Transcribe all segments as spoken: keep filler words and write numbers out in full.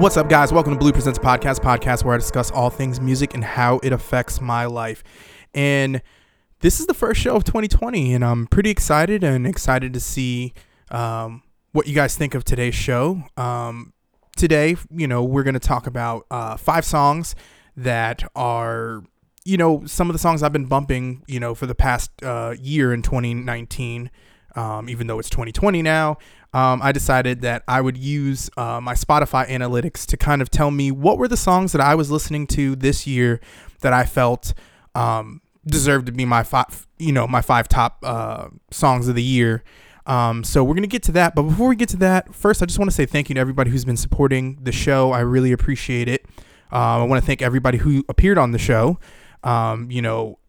What's up, guys? Welcome to Blue Presents Podcast, podcast where I discuss all things music and how it affects my life. And this is the first show of twenty twenty, and I'm pretty excited and excited to see um, what you guys think of today's show. Um, today, you know, we're going to talk about uh, five songs that are, you know, some of the songs I've been bumping, you know, for the past uh, year in twenty nineteen. Um, even though it's twenty twenty now, um, I decided that I would use uh, my Spotify analytics to kind of tell me what were the songs that I was listening to this year that I felt um, deserved to be my five, you know, my five top uh, songs of the year. Um, so we're going to get to that. But before we get to that, first, I just want to say thank you to everybody who's been supporting the show. I really appreciate it. Uh, I want to thank everybody who appeared on the show. Um, you know,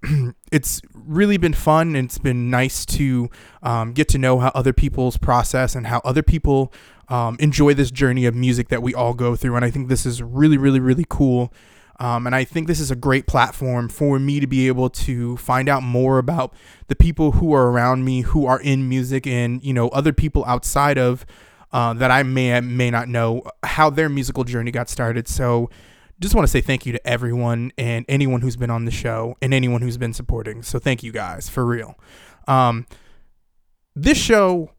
it's really been fun, and it's been nice to um, get to know how other people's process and how other people um, enjoy this journey of music that we all go through. And I think this is really, really, really cool. Um, and I think this is a great platform for me to be able to find out more about the people who are around me, who are in music, and, you know, other people outside of uh, that I may may not know how their musical journey got started. So just want to say thank you to everyone and anyone who's been on the show and anyone who's been supporting. So thank you guys for real. Um, this show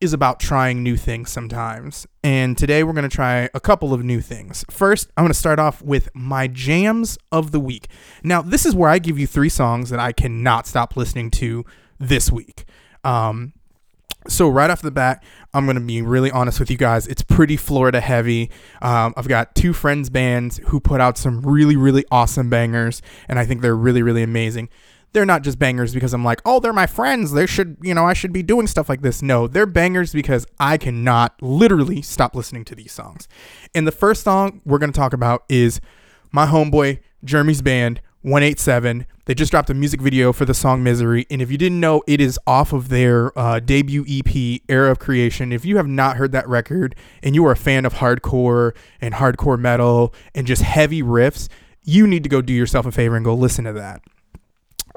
is about trying new things sometimes. And today we're going to try a couple of new things. First, I'm going to start off with my jams of the week. Now, this is where I give you three songs that I cannot stop listening to this week. Um, So right off the bat, I'm going to be really honest with you guys. It's pretty Florida heavy. Um, I've got two friends bands who put out some really, really awesome bangers, and I think they're really, really amazing. They're not just bangers because I'm like, oh, they're my friends, they should, you know, I should be doing stuff like this. No, they're bangers because I cannot literally stop listening to these songs. And the first song we're going to talk about is my homeboy Jeremy's band, one eighty-seven. They just dropped a music video for the song Misery, and if you didn't know, it is off of their uh, debut E P, Era of Creation. If you have not heard that record and you are a fan of hardcore and hardcore metal and just heavy riffs, you need to go do yourself a favor and go listen to that.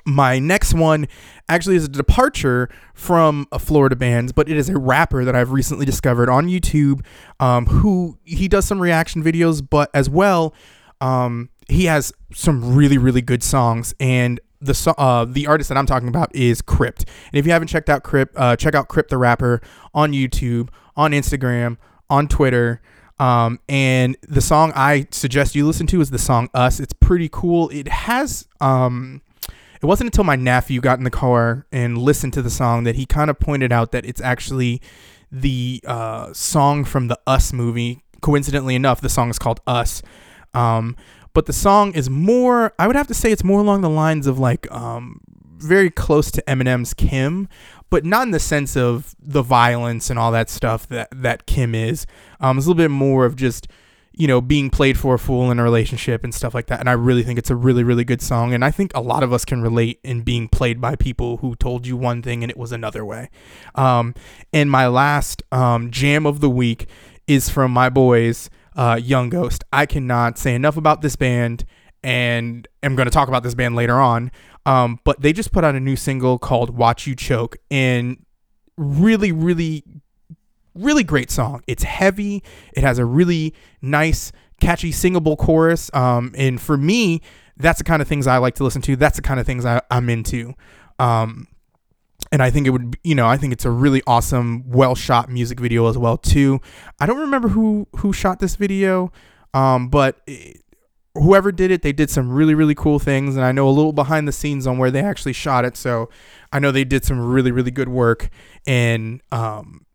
My next one actually is a departure from a Florida band, but it is a rapper that I've recently discovered on YouTube um, who he does some reaction videos, but as well, um, he has some really, really good songs, and the uh, the artist that I'm talking about is Crypt. And if you haven't checked out Crypt, uh, check out Crypt the Rapper on YouTube, on Instagram, on Twitter. Um, and the song I suggest you listen to is the song Us. It's pretty cool. It has... Um, it wasn't until my nephew got in the car and listened to the song that he kind of pointed out that it's actually the uh, song from the Us movie. Coincidentally enough, the song is called Us. Um... But the song is more, I would have to say it's more along the lines of like um, very close to Eminem's Kim, but not in the sense of the violence and all that stuff that, that Kim is. Um, it's a little bit more of just, you know, being played for a fool in a relationship and stuff like that. And I really think it's a really, really good song. And I think a lot of us can relate in being played by people who told you one thing and it was another way. Um, and my last um, jam of the week is from my boys, Uh, Young Ghost. I cannot say enough about this band, and I'm going to talk about this band later on. Um, but they just put out a new single called Watch You Choke, and really, really, really great song. It's heavy. It has a really nice, catchy, singable chorus. Um, and for me, that's the kind of things I like to listen to. That's the kind of things I, I'm into. Um, And I think it would, you know, I think it's a really awesome, well-shot music video as well, too. I don't remember who, who shot this video, um, but it, whoever did it, they did some really, really cool things. And I know a little behind the scenes on where they actually shot it. So I know they did some really, really good work in, um,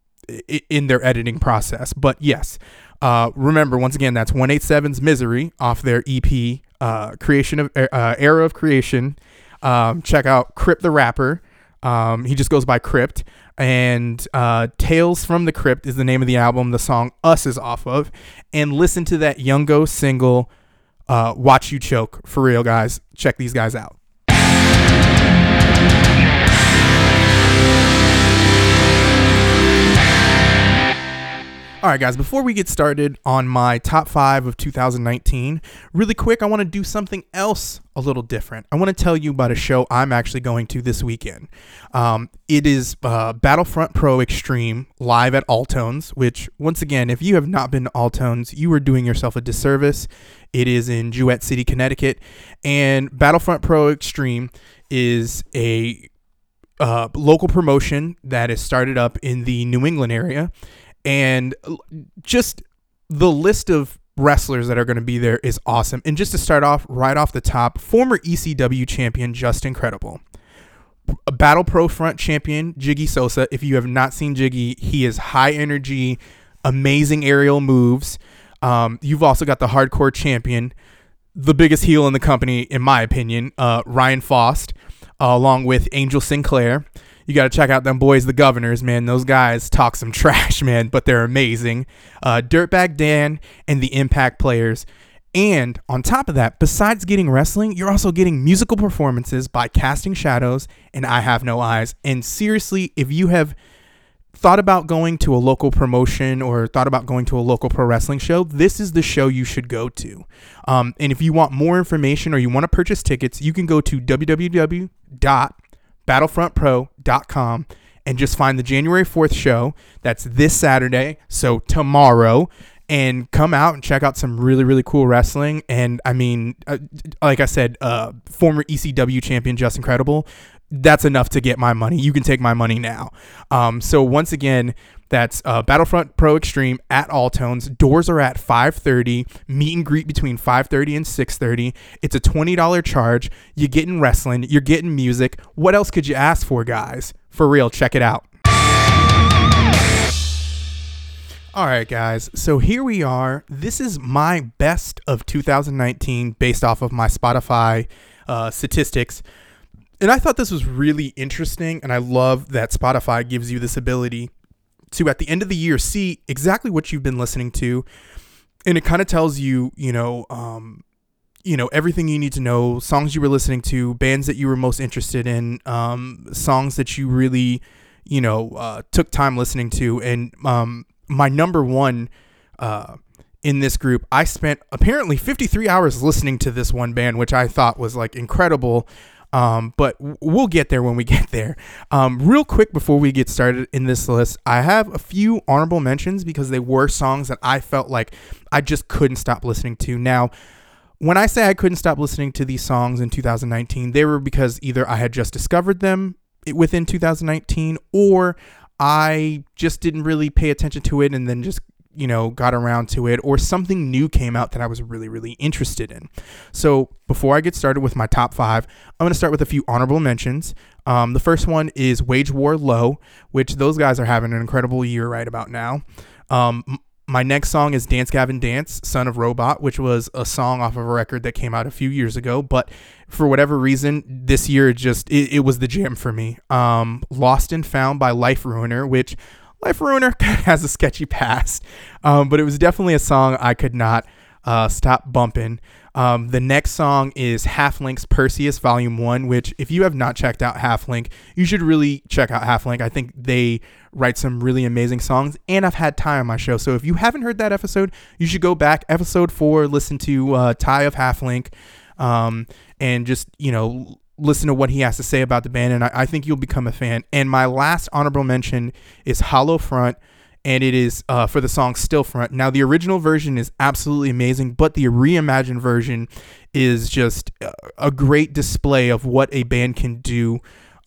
in their editing process. But yes, uh, remember, once again, that's one eighty-seven's Misery off their E P, uh, Creation of uh, Era of Creation. Um, check out Crypt the Rapper. Um, he just goes by Crypt, and uh, Tales from the Crypt is the name of the album the song Us is off of, and listen to that Young Ghost single, uh, Watch You Choke. For real, guys, check these guys out. All right, guys, before we get started on my top five of two thousand nineteen, really quick, I want to do something else a little different. I want to tell you about a show I'm actually going to this weekend. Um, it is uh, Battlefront Pro Extreme live at Alltones, which, once again, if you have not been to Alltones, you are doing yourself a disservice. It is in Jewett City, Connecticut, and Battlefront Pro Extreme is a uh, local promotion that is started up in the New England area. And just the list of wrestlers that are going to be there is awesome. And just to start off, right off the top, former E C W champion Justin Credible, Battle Pro Front champion Jiggy Sosa. If you have not seen Jiggy, he is high energy, amazing aerial moves. Um, you've also got the hardcore champion, the biggest heel in the company, in my opinion, uh, Ryan Frost, uh, along with Angel Sinclair. You got to check out them boys, the Governors, man. Those guys talk some trash, man, but they're amazing. Uh, Dirtbag Dan and the Impact Players. And on top of that, besides getting wrestling, you're also getting musical performances by Casting Shadows and I Have No Eyes. And seriously, if you have thought about going to a local promotion or thought about going to a local pro wrestling show, this is the show you should go to. Um, and if you want more information or you want to purchase tickets, you can go to w w w dot battlefront pro dot com and just find the January fourth show. That's this Saturday, so tomorrow, and come out and check out some really, really cool wrestling. And I mean, uh, like I said, uh, former E C W champion Justin Credible, that's enough to get my money. You can take my money now. Um, so once again, that's uh, Battlefront Pro Extreme at Alltones. Doors are at five thirty. Meet and greet between five thirty and six thirty. It's a twenty dollars charge. You're getting wrestling. You're getting music. What else could you ask for, guys? For real, check it out. All right, guys. So here we are. This is my best of two thousand nineteen based off of my Spotify uh, statistics. And I thought this was really interesting, and I love that Spotify gives you this ability to, at the end of the year, see exactly what you've been listening to, and it kind of tells you, you know, um, you know, everything you need to know, songs you were listening to, bands that you were most interested in, um, songs that you really, you know, uh, took time listening to. And um, my number one uh, in this group, I spent apparently fifty-three hours listening to this one band, which I thought was like incredible. Um, but we'll get there when we get there. Um, real quick before we get started in this list, I have a few honorable mentions because they were songs that I felt like I just couldn't stop listening to. Now, when I say I couldn't stop listening to these songs in two thousand nineteen, they were because either I had just discovered them within two thousand nineteen or I just didn't really pay attention to it and then just, you know, got around to it, or something new came out that I was really, really interested in. So before I get started with my top five, I'm going to start with a few honorable mentions. Um, the first one is Wage War Low, which those guys are having an incredible year right about now. Um, m- my next song is Dance Gavin Dance, Son of Robot, which was a song off of a record that came out a few years ago, but for whatever reason, this year it just, it, it was the jam for me. Um, Lost and Found by Life Ruiner, which Life Ruiner has a sketchy past, um, but it was definitely a song I could not uh, stop bumping. Um, the next song is Half Link's Perseus Volume one, which if you have not checked out Half Link, you should really check out Half Link. I think they write some really amazing songs, and I've had Ty on my show. So if you haven't heard that episode, you should go back, episode four, listen to uh, Ty of Half Link, um, and just, you know, listen to what he has to say about the band, and I, I think you'll become a fan. And my last honorable mention is Hollow Front, and it is uh, for the song Still Front. Now, the original version is absolutely amazing, but the reimagined version is just a great display of what a band can do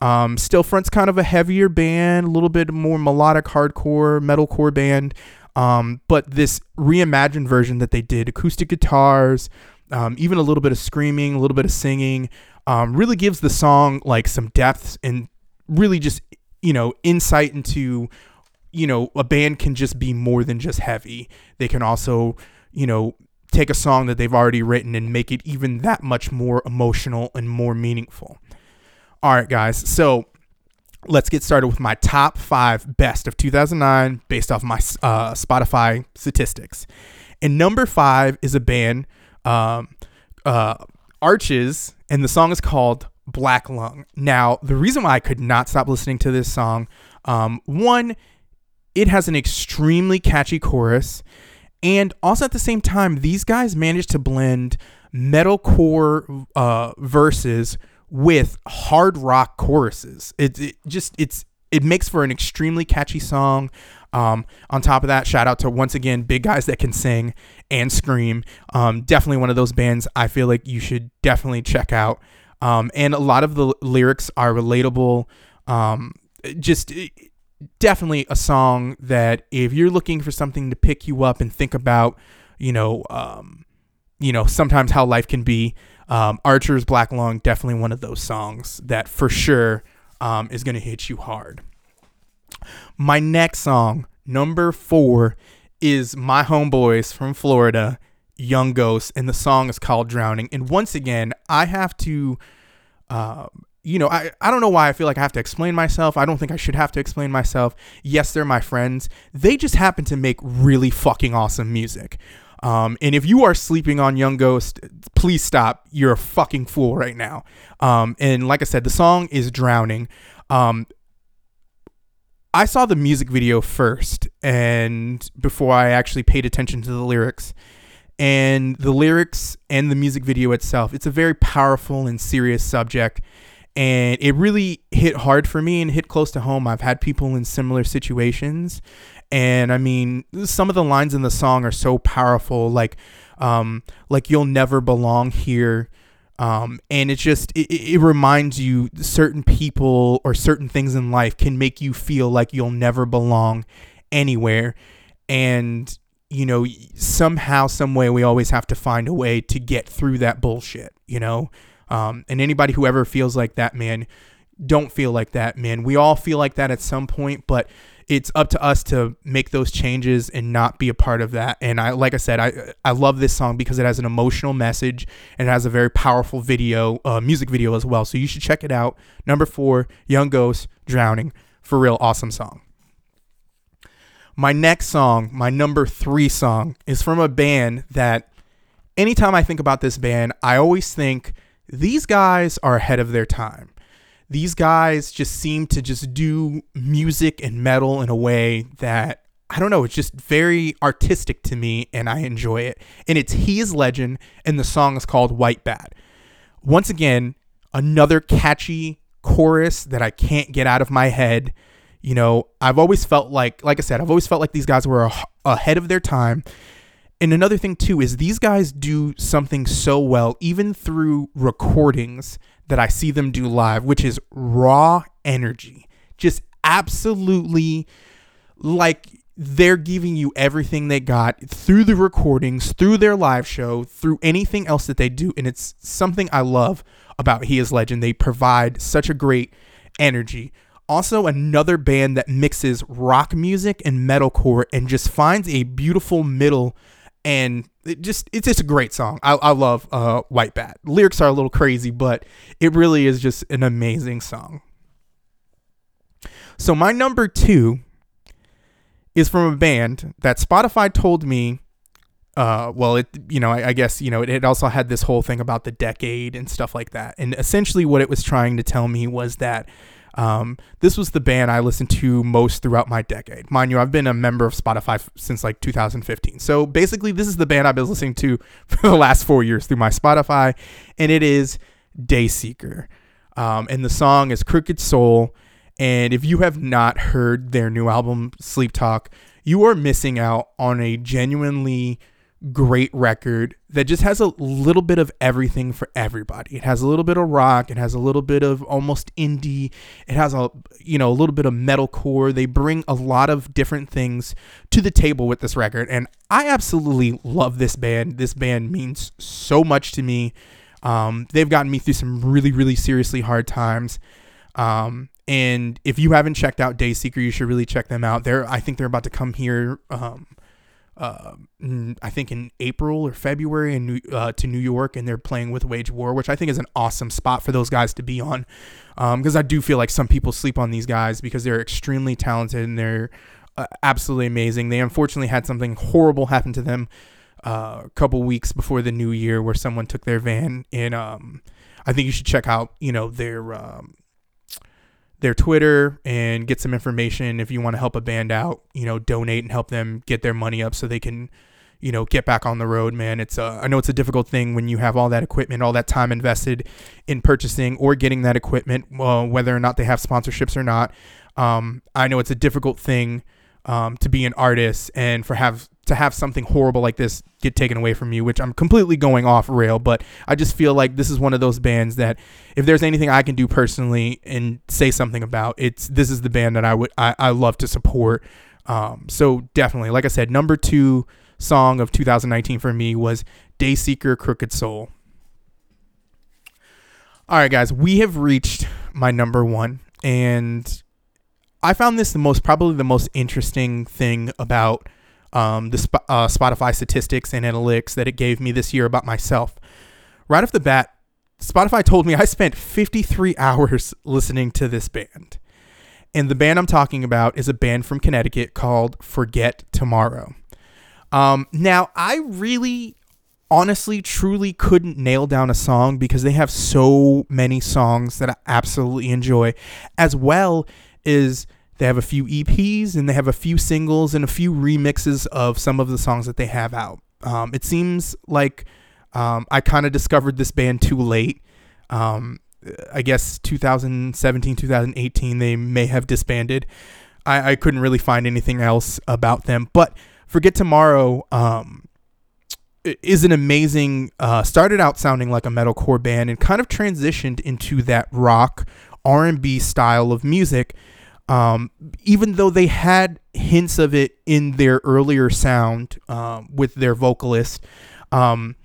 Um, Still Front's kind of a heavier band, a little bit more melodic, hardcore, metalcore band. Um, but this reimagined version that they did, acoustic guitars, um, even a little bit of screaming, a little bit of singing, um, really gives the song like some depth and really just, you know, insight into, you know, a band can just be more than just heavy. They can also, you know, take a song that they've already written and make it even that much more emotional and more meaningful. All right, guys. So let's get started with my top five best of two thousand nine based off my uh, Spotify statistics. And number five is a band, um, uh, Arches, and the song is called Black Lung. Now, the reason why I could not stop listening to this song, um, one, it has an extremely catchy chorus. And also at the same time, these guys managed to blend metalcore uh, verses with hard rock choruses. It, it just it's it makes for an extremely catchy song. Um, on top of that, shout out to once again big guys that can sing and scream. Um, definitely one of those bands I feel like you should definitely check out. Um, and a lot of the lyrics are relatable. Um, just definitely a song that if you're looking for something to pick you up and think about, you know, um, you know, sometimes how life can be. Um, Archer's Black Lung, definitely one of those songs that for sure um, is going to hit you hard. My next song, number four, is my homeboys from Florida, Young Ghost, and the song is called Drowning. And once again, I have to, uh, you know, I, I don't know why I feel like I have to explain myself. I don't think I should have to explain myself. Yes, they're my friends. They just happen to make really fucking awesome music. Um, and if you are sleeping on Young Ghost, please stop. You're a fucking fool right now. Um, and like I said, the song is Drowning. Um, I saw the music video first and before I actually paid attention to the lyrics. And the lyrics and the music video itself, it's a very powerful and serious subject. And it really hit hard for me and hit close to home. I've had people in similar situations. And I mean, some of the lines in the song are so powerful, like, um, like you'll never belong here. Um, and it just, it, it reminds you certain people or certain things in life can make you feel like you'll never belong anywhere. And, you know, somehow, some way, we always have to find a way to get through that bullshit, you know? Um, and anybody who ever feels like that, man, don't feel like that, man. We all feel like that at some point, but it's up to us to make those changes and not be a part of that. And I, like I said, I I love this song because it has an emotional message and it has a very powerful video, uh, music video as well. So you should check it out. Number four, Young Ghost, Drowning. For real, awesome song. My next song, my number three song, is from a band that anytime I think about this band, I always think these guys are ahead of their time. These guys just seem to just do music and metal in a way that, I don't know, it's just very artistic to me and I enjoy it. And it's He Is Legend and the song is called White Bat. Once again, another catchy chorus that I can't get out of my head. You know, I've always felt like, like I said, I've always felt like these guys were a- ahead of their time. And another thing too is these guys do something so well, even through recordings that I see them do live, which is raw energy. Just absolutely like they're giving you everything they got through the recordings, through their live show, through anything else that they do. And it's something I love about He Is Legend. They provide such a great energy. Also, another band that mixes rock music and metalcore and just finds a beautiful middle. And it just it's just a great song. I, I love uh, White Bat. Lyrics are a little crazy, but it really is just an amazing song. So my number two is from a band that Spotify told me. Uh, well, it you know I, I guess you know it, it also had this whole thing about the decade and stuff like that. And essentially, what it was trying to tell me was that um, this was the band I listened to most throughout my decade. Mind you, I've been a member of Spotify f- since like two thousand fifteen. So basically, this is the band I've been listening to for the last four years through my Spotify, and it is Dayseeker. Um, and the song is Crooked Soul. And if you have not heard their new album, Sleep Talk, you are missing out on a genuinely great record that just has a little bit of everything for everybody. It has a little bit of rock, it has a little bit of almost indie, it has a you know a little bit of metalcore. They bring a lot of different things to the table with this record, and I absolutely love this band. This band means so much to me. Um, they've gotten me through some really, really seriously hard times. Um, and if you haven't checked out Dayseeker, you should really check them out. They're I think they're about to come here. Um, Uh, I think in April or February in New, uh, to New York, and they're playing with Wage War, which I think is an awesome spot for those guys to be on, because um, I do feel like some people sleep on these guys because they're extremely talented and they're uh, absolutely amazing. They unfortunately had something horrible happen to them uh, a couple weeks before the new year where someone took their van, and um, I think you should check out you know their um, their Twitter and get some information. If you want to help a band out, you know, donate and help them get their money up so they can, you know, get back on the road, man. It's uh, I know it's a difficult thing when you have all that equipment, all that time invested in purchasing or getting that equipment, uh, whether or not they have sponsorships or not. Um, I know it's a difficult thing um, to be an artist and for have to have something horrible like this get taken away from you, which I'm completely going off rail, but I just feel like this is one of those bands that if there's anything I can do personally and say something about, it's, this is the band that I would, I, I love to support. Um, so definitely, like I said, number two song of two thousand nineteen for me was Dayseeker, Crooked Soul. All right, guys, we have reached my number one, and I found this the most, probably the most interesting thing about Um, the uh, Spotify statistics and analytics that it gave me this year about myself. Right off the bat, Spotify told me I spent fifty-three hours listening to this band. And the band I'm talking about is a band from Connecticut called Forget Tomorrow. Um, now, I really, honestly, truly couldn't nail down a song because they have so many songs that I absolutely enjoy, as well as they have a few E Ps and they have a few singles and a few remixes of some of the songs that they have out. Um, it seems like um, I kind of discovered this band too late. Um, I guess two thousand seventeen, two thousand eighteen, they may have disbanded. I, I couldn't really find anything else about them. But Forget Tomorrow um, is an amazing, uh, started out sounding like a metalcore band and kind of transitioned into that rock R and B style of music. Um, even though they had hints of it in their earlier sound um, with their vocalist, um,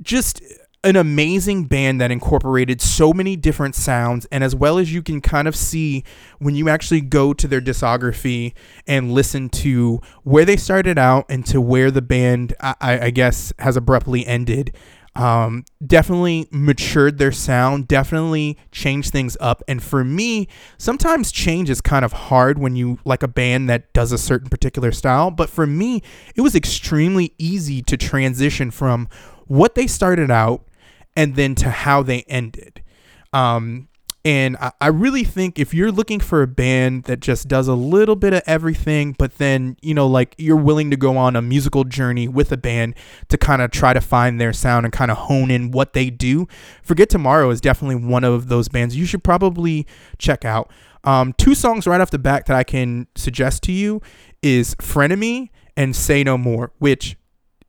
just an amazing band that incorporated so many different sounds. And as well as you can kind of see when you actually go to their discography and listen to where they started out and to where the band, I, I guess, has abruptly ended. Um, definitely matured their sound, definitely changed things up. And for me, sometimes change is kind of hard when you like a band that does a certain particular style. But for me, it was extremely easy to transition from what they started out and then to how they ended. Um, and I, I really think if you're looking for a band that just does a little bit of everything, but then, you know, like you're willing to go on a musical journey with a band to kind of try to find their sound and kind of hone in what they do, Forget Tomorrow is definitely one of those bands you should probably check out. Um, two songs right off the bat that I can suggest to you is Frenemy and Say No More, which,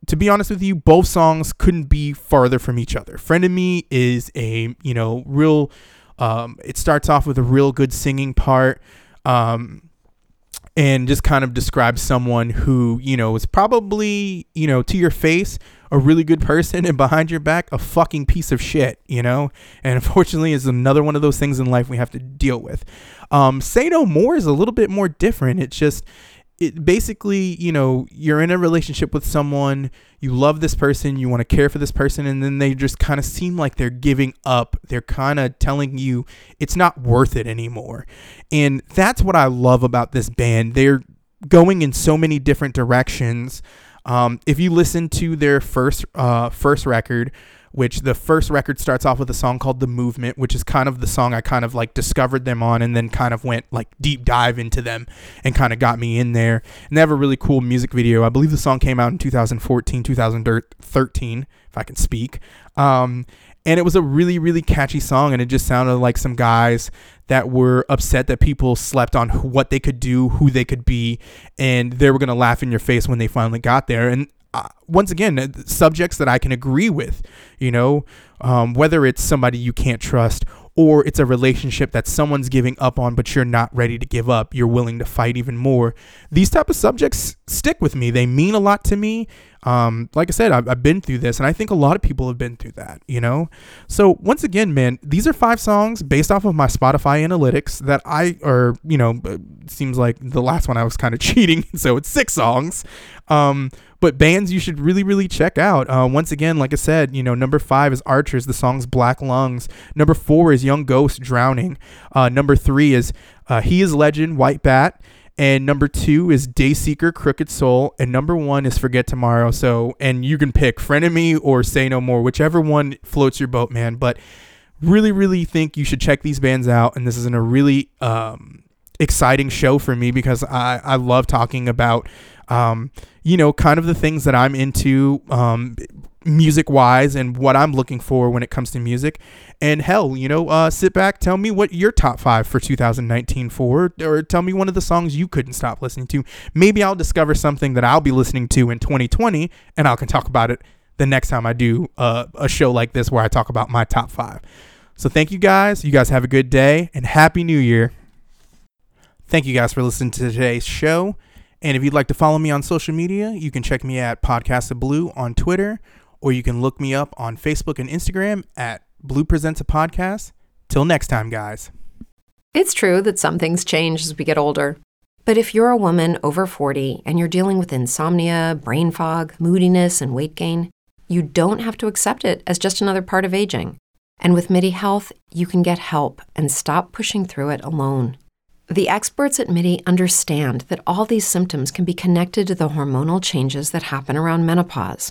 to be honest with you, both songs couldn't be farther from each other. Frenemy is a, you know, real... Um, it starts off with a real good singing part um, and just kind of describes someone who, you know, is probably, you know, to your face, a really good person, and behind your back, a fucking piece of shit, you know? And unfortunately, it's another one of those things in life we have to deal with. Um, Say No More is a little bit more different. It's just... It basically, you know, you're in a relationship with someone, you love this person, you want to care for this person, and then they just kind of seem like they're giving up. They're kind of telling you it's not worth it anymore. And that's what I love about this band. They're going in so many different directions. Um, if you listen to their first uh, first record, which the first record starts off with a song called The Movement, which is kind of the song I kind of like discovered them on and then kind of went like deep dive into them and kind of got me in there. And they have a really cool music video. I believe the song came out in two thousand fourteen, two thousand thirteen, if I can speak. Um, and it was a really, really catchy song, and it just sounded like some guys that were upset that people slept on who, what they could do, who they could be, and they were going to laugh in your face when they finally got there. And Uh, once again, subjects that I can agree with, you know, um, whether it's somebody you can't trust or it's a relationship that someone's giving up on, but you're not ready to give up. You're willing to fight even more. These type of subjects stick with me. They mean a lot to me. Um, like I said, I've, I've been through this, and I think a lot of people have been through that, you know? So once again, man, these are five songs based off of my Spotify analytics that I, or, you know, seems like the last one I was kind of cheating. So it's six songs. Um, But bands you should really, really check out. Uh, once again, like I said, you know, number five is Archers. The song's Black Lungs. Number four is Young Ghost, Drowning. Uh, number three is uh, He Is Legend, White Bat. And number two is Dayseeker, Crooked Soul. And number one is Forget Tomorrow. So, and you can pick Frenemy or Say No More, whichever one floats your boat, man. But really, really think you should check these bands out. And this is in a really um, exciting show for me because I, I love talking about... Um, you know, kind of the things that I'm into um, music-wise and what I'm looking for when it comes to music. And hell, you know, uh, sit back, tell me what your top five for two thousand nineteen for, or tell me one of the songs you couldn't stop listening to. Maybe I'll discover something that I'll be listening to in twenty twenty, and I can talk about it the next time I do uh, a show like this where I talk about my top five. So thank you guys. You guys have a good day, and Happy New Year. Thank you guys for listening to today's show. And if you'd like to follow me on social media, you can check me at Podcast of Blue on Twitter, or you can look me up on Facebook and Instagram at Blue Presents a Podcast. Till next time, guys. It's true that some things change as we get older. But if you're a woman over forty and you're dealing with insomnia, brain fog, moodiness, and weight gain, you don't have to accept it as just another part of aging. And with Midi Health, you can get help and stop pushing through it alone. The experts at Midi understand that all these symptoms can be connected to the hormonal changes that happen around menopause,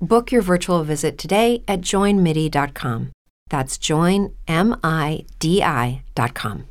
Book your virtual visit today at join midi dot com. That's join midi dot com.